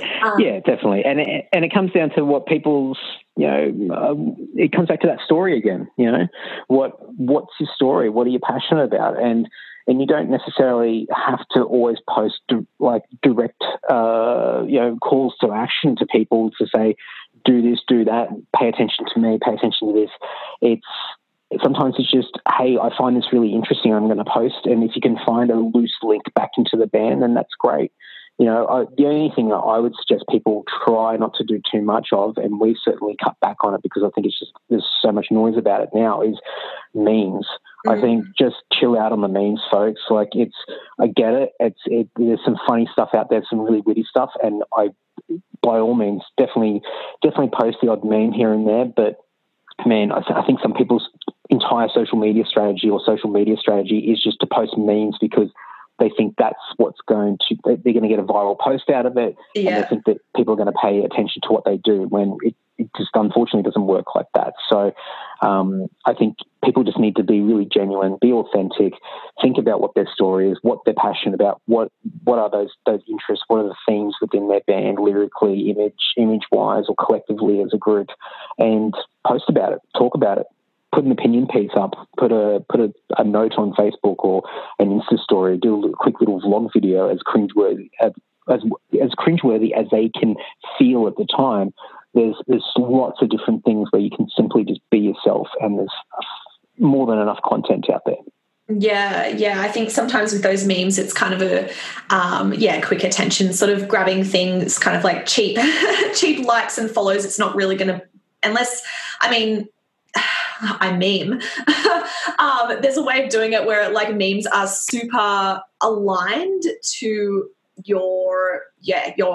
Yeah, definitely. And it comes down to what people's, you know, it comes back to that story again, you know, what's your story? What are you passionate about? And you don't necessarily have to always post direct, you know, calls to action to people to say, do this, do that, pay attention to me, pay attention to this. Sometimes it's just, hey, I find this really interesting, I'm going to post. And if you can find a loose link back into the band, then that's great. You know, the only thing that I would suggest people try not to do too much of, and we certainly cut back on it because I think it's just there's so much noise about it now, is memes. Mm-hmm. I think just chill out on the memes, folks. Like, it's, I get it. There's some funny stuff out there, some really witty stuff, and I, by all means, definitely post the odd meme here and there. But man, I think some people's entire social media strategy is just to post memes because they think that's what's they're going to get a viral post out of it, yeah. And they think that people are going to pay attention to what they do, when it just unfortunately doesn't work like that. So I think people just need to be really genuine, be authentic, think about what their story is, what they're passionate about, what are those interests, what are the themes within their band, lyrically, image-wise, or collectively as a group, and post about it, talk about it. Put an opinion piece up, put a note on Facebook or an Insta story, do a quick little vlog video, as cringeworthy as they can feel at the time. There's lots of different things where you can simply just be yourself, and there's more than enough content out there. Yeah. I think sometimes with those memes, it's kind of a, quick attention, sort of grabbing things, kind of like cheap, cheap likes and follows. It's not really going to, unless, I mean, I meme. There's a way of doing it where like memes are super aligned to your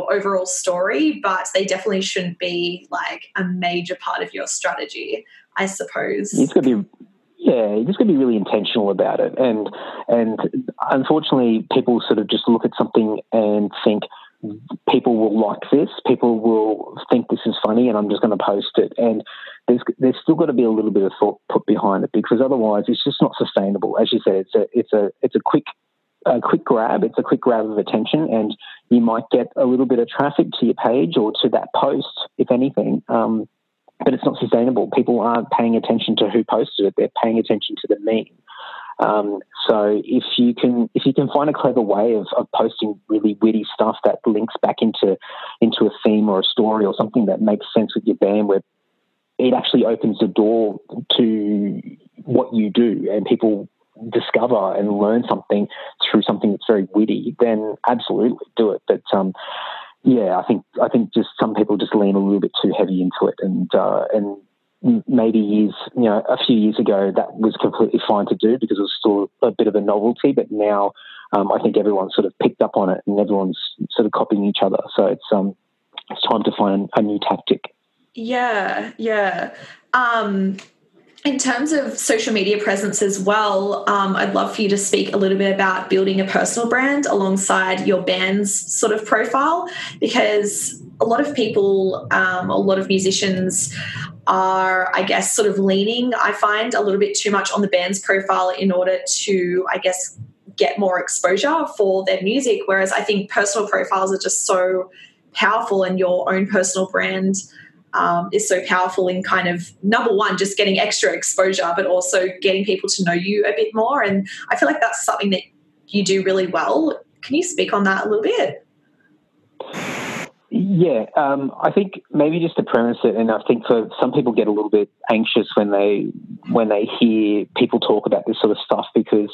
overall story, but they definitely shouldn't be like a major part of your strategy, I suppose. You just got to be really intentional about it. And unfortunately, people sort of just look at something and think, people will like this, people will think this is funny, and I'm just going to post it. And there's still got to be a little bit of thought put behind it, because otherwise it's just not sustainable. As you said, it's a quick grab of attention, and you might get a little bit of traffic to your page or to that post, if anything, but it's not sustainable. People aren't paying attention to who posted it, they're paying attention to the meme. So if you can find a clever way of posting really witty stuff that links back into a theme or a story or something that makes sense with your band, where it actually opens the door to what you do and people discover and learn something through something that's very witty, then absolutely do it. But I think just some people just lean a little bit too heavy into it, and maybe a few years ago that was completely fine to do because it was still a bit of a novelty, but now I think everyone's sort of picked up on it and everyone's sort of copying each other. So it's time to find a new tactic. Yeah. In terms of social media presence as well, I'd love for you to speak a little bit about building a personal brand alongside your band's sort of profile, because a lot of people, a lot of musicians are, I guess, sort of leaning, I find, a little bit too much on the band's profile in order to, I guess, get more exposure for their music, whereas I think personal profiles are just so powerful, and your own personal brand is so powerful in kind of, number one, just getting extra exposure, but also getting people to know you a bit more. And I feel like that's something that you do really well. Can you speak on that a little bit? Yeah, I think maybe just to premise it, and I think for some people get a little bit anxious when they hear people talk about this sort of stuff, because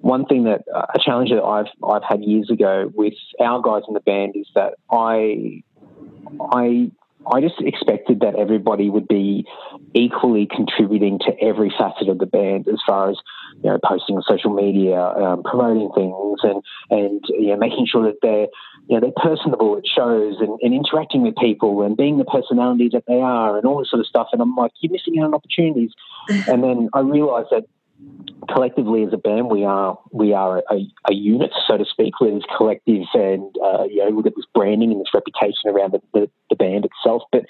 one thing that a challenge that I've had years ago with our guys in the band is that I just expected that everybody would be equally contributing to every facet of the band, as far as, you know, posting on social media, promoting things, and you know, making sure that they're personable at shows, and interacting with people, and being the personality that they are, and all this sort of stuff. And I'm like, you're missing out on opportunities. And then I realised that collectively as a band, we are a unit, so to speak, with this collective, and with this branding and this reputation around the band itself. But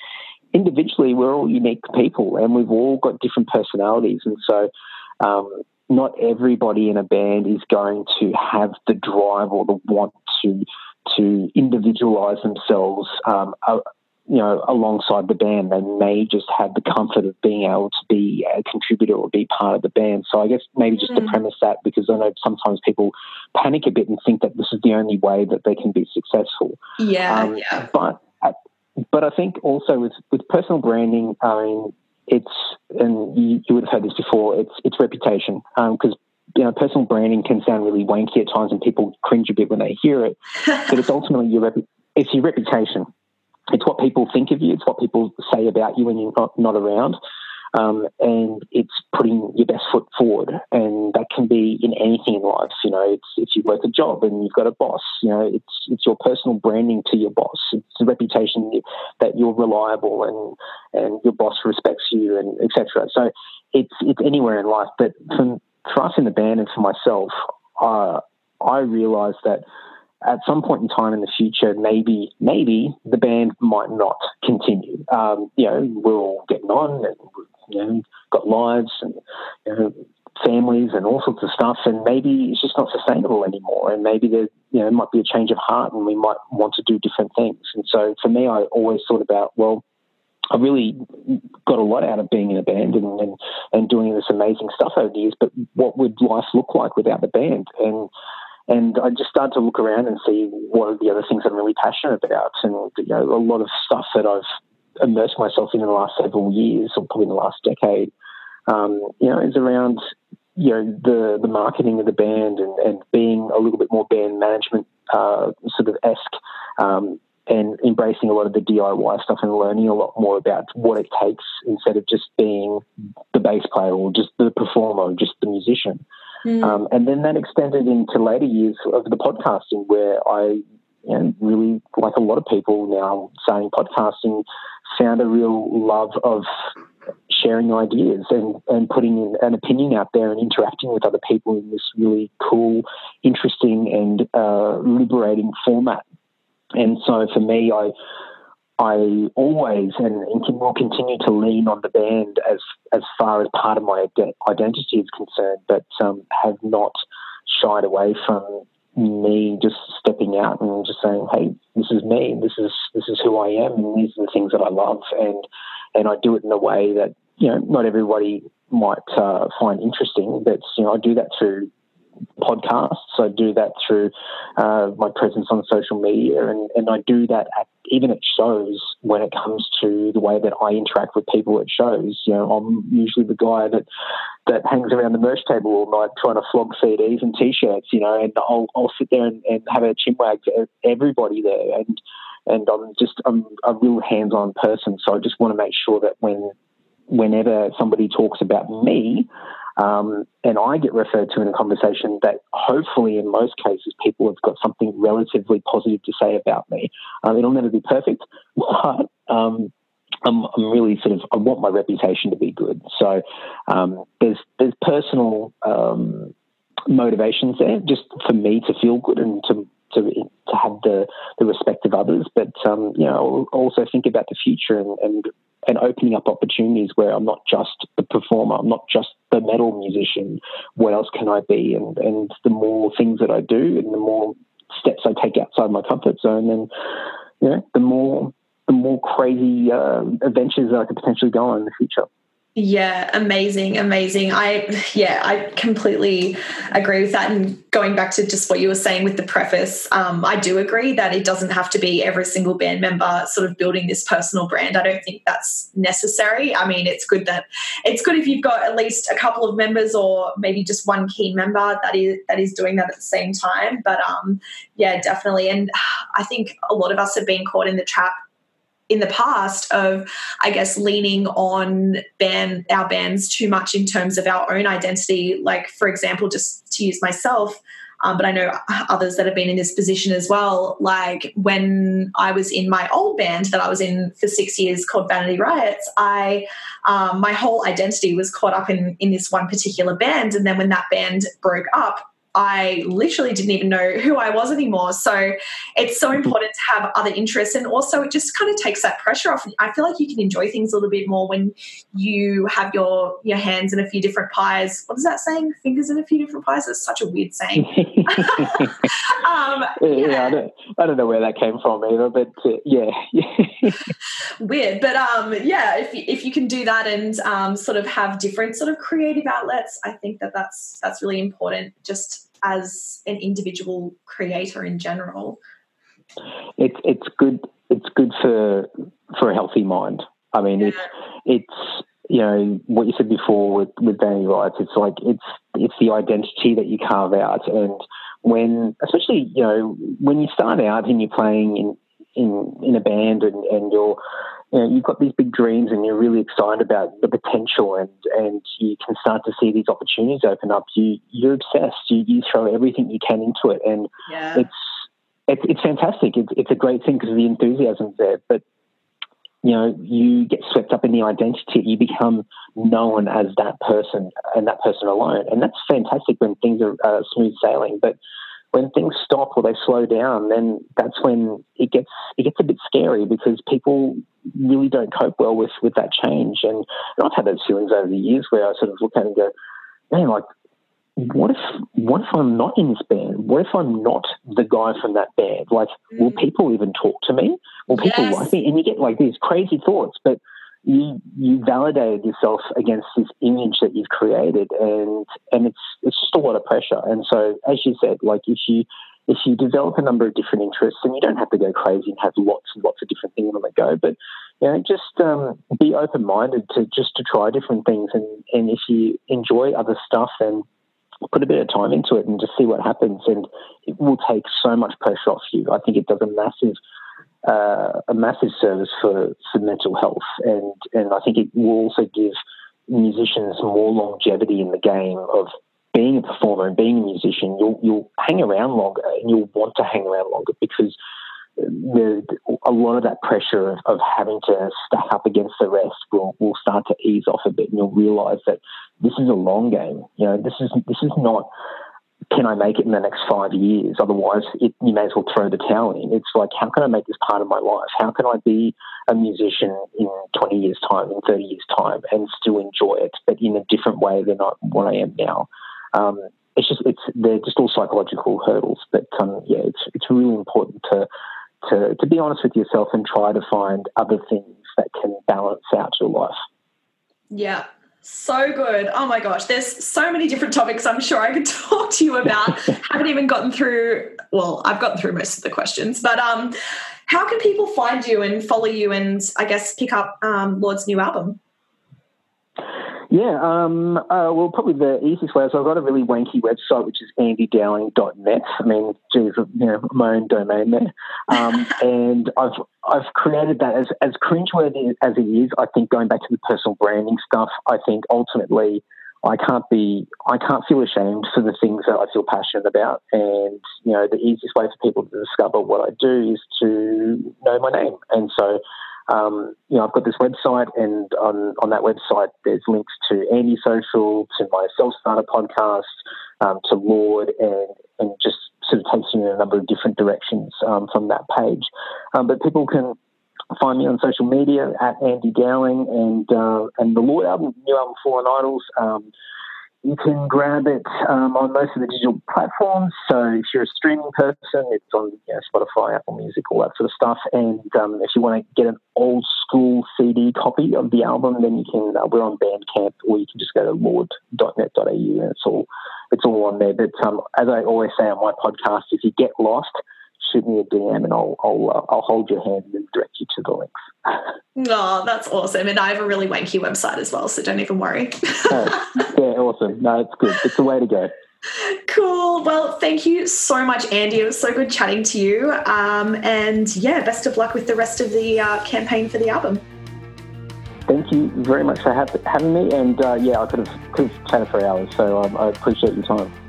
individually, we're all unique people, and we've all got different personalities, and so not everybody in a band is going to have the drive or the want to individualise themselves, alongside the band. They may just have the comfort of being able to be a contributor or be part of the band. So I guess maybe just to premise that, because I know sometimes people panic a bit and think that this is the only way that they can be successful. Yeah, yeah. But I think also with personal branding, I mean, you would have heard this before, it's reputation, because personal branding can sound really wanky at times, and people cringe a bit when they hear it. But it's ultimately your reputation. It's what people think of you. It's what people say about you when you're not around. And it's putting your best foot forward. And that can be in anything in life. You know, it's if you work a job and you've got a boss, you know, it's your personal branding to your boss. It's the reputation that you're reliable and your boss respects you, and et cetera. So it's anywhere in life. But for us in the band and for myself, I realised that at some point in time in the future, maybe the band might not continue. We're all getting on, and got lives and families and all sorts of stuff, and maybe it's just not sustainable anymore. And maybe there might be a change of heart, and we might want to do different things. And so for me, I always thought about, well, I really got a lot out of being in a band and doing this amazing stuff over the years, but what would life look like without the band? And I just started to look around and see what are the other things I'm really passionate about. And, a lot of stuff that I've immersed myself in the last several years, or probably in the last decade, is around, the marketing of the band and being a little bit more band management sort of esque, and embracing a lot of the DIY stuff and learning a lot more about what it takes instead of just being the bass player or just the performer or just the musician. Mm. And then that extended into later years of the podcasting, where I, really, like a lot of people now saying podcasting, found a real love of sharing ideas and putting in an opinion out there and interacting with other people in this really cool, interesting and liberating format. And so for me, I always and will continue to lean on the band as far as part of my identity is concerned, but have not shied away from me just stepping out and just saying, hey, this is me, this is who I am, and these are the things that I love, and I do it in a way that not everybody might find interesting, but I do that through podcasts. I do that through my presence on social media, and I do that even at shows when it comes to the way that I interact with people at shows. I'm usually the guy that hangs around the merch table all night trying to flog CDs and T-shirts, and I'll sit there and have a chinwag to everybody there, and I'm a real hands-on person, so I just want to make sure that whenever somebody talks about me, and I get referred to in a conversation, that hopefully in most cases people have got something relatively positive to say about me. It'll never be perfect, but I'm really I want my reputation to be good. So there's personal motivations there, just for me to feel good and to have the respect of others, but also think about the future and opening up opportunities where I'm not just the performer, I'm not just the metal musician. What else can I be? And the more things that I do, and the more steps I take outside my comfort zone, then the more crazy adventures I could potentially go on in the future. Yeah, amazing. I completely agree with that. And going back to just what you were saying with the preface, I do agree that it doesn't have to be every single band member sort of building this personal brand. I don't think that's necessary. I mean, it's good if you've got at least a couple of members, or maybe just one key member that is doing that at the same time. But definitely. And I think a lot of us have been caught in the trap in the past of, I guess, leaning on our bands too much in terms of our own identity. Like, for example, just to use myself, but I know others that have been in this position as well. Like when I was in my old band that I was in for 6 years called Vanity Riots, my whole identity was caught up in this one particular band. And then when that band broke up, I literally didn't even know who I was anymore. So it's so important to have other interests, and also it just kind of takes that pressure off. I feel like you can enjoy things a little bit more when you have your hands in a few different pies. What is that saying? Fingers in a few different pies? That's such a weird saying. Yeah, I don't know where that came from either, but yeah. Weird. But if you can do that and sort of have different sort of creative outlets, I think that that's really important just as an individual creator in general. It's good for a healthy mind. I mean, yeah. It's you know what you said before with Vanity Riots. It's like it's the identity that you carve out, and when especially when you start out and you're playing in a band and you're you've got these big dreams and you're really excited about the potential and you can start to see these opportunities open up. You're obsessed. You throw everything you can into it, and yeah. It's fantastic. It's a great thing because the enthusiasm's there. But you get swept up in the identity. You become known as that person and that person alone, and that's fantastic when things are smooth sailing. But when things stop or they slow down, then that's when it gets a bit scary because people really don't cope well with that change. And I've had those feelings over the years where I sort of look at it and go, man, like, what if I'm not in this band? What if I'm not the guy from that band? Like, will people even talk to me? Will people like me? And you get like these crazy thoughts, but you validated yourself against this image that you've created, and it's just a lot of pressure. And so, as you said, like if you develop a number of different interests, and you don't have to go crazy and have lots and lots of different things on the go, but just be open-minded to try different things, and if you enjoy other stuff, then put a bit of time into it and just see what happens, and it will take so much pressure off you. I think it does a massive service for mental health, and I think it will also give musicians more longevity in the game of being a performer and being a musician. You'll hang around longer, and you'll want to hang around longer because there's a lot of that pressure of having to stack up against the rest will start to ease off a bit, and you'll realise that this is a long game. This is not, can I make it in the next 5 years? Otherwise, you may as well throw the towel in. It's like, how can I make this part of my life? How can I be a musician in 20 years' time, in 30 years' time, and still enjoy it, but in a different way than what I am now? They're just all psychological hurdles. But it's really important to be honest with yourself and try to find other things that can balance out your life. Yeah. So good. Oh my gosh, there's so many different topics I'm sure I could talk to you about. Haven't even gotten through, well, I've gotten through most of the questions, but how can people find you and follow you and I guess pick up Lord's new album? Yeah, well, probably the easiest way is I've got a really wanky website, which is andydowling.net. I mean, geez, my own domain there. And I've created that as cringeworthy as it is. I think going back to the personal branding stuff, I think ultimately I can't feel ashamed for the things that I feel passionate about. And, the easiest way for people to discover what I do is to know my name. And so, I've got this website, and on that website there's links to Andy Social, to my Self-Starter Podcast, to Lord, and just sort of takes you in a number of different directions from that page. But people can find me on social media at Andy Dowling, and the Lord album, new album Fallen Idols. You can grab it on most of the digital platforms. So if you're a streaming person, it's on Spotify, Apple Music, all that sort of stuff. And if you want to get an old school CD copy of the album, then you can. We're on Bandcamp, or you can just go to lord.net.au, and it's all on there. But as I always say on my podcast, if you get lost, shoot me a DM and I'll hold your hand and direct you to the links. Oh, that's awesome. And I have a really wanky website as well, so don't even worry. Oh, yeah, awesome. No, it's good. It's the way to go. Cool. Well, thank you so much, Andy. It was so good chatting to you. And yeah, best of luck with the rest of the campaign for the album. Thank you very much for having me. And yeah, I could have chatted for hours. So I appreciate your time.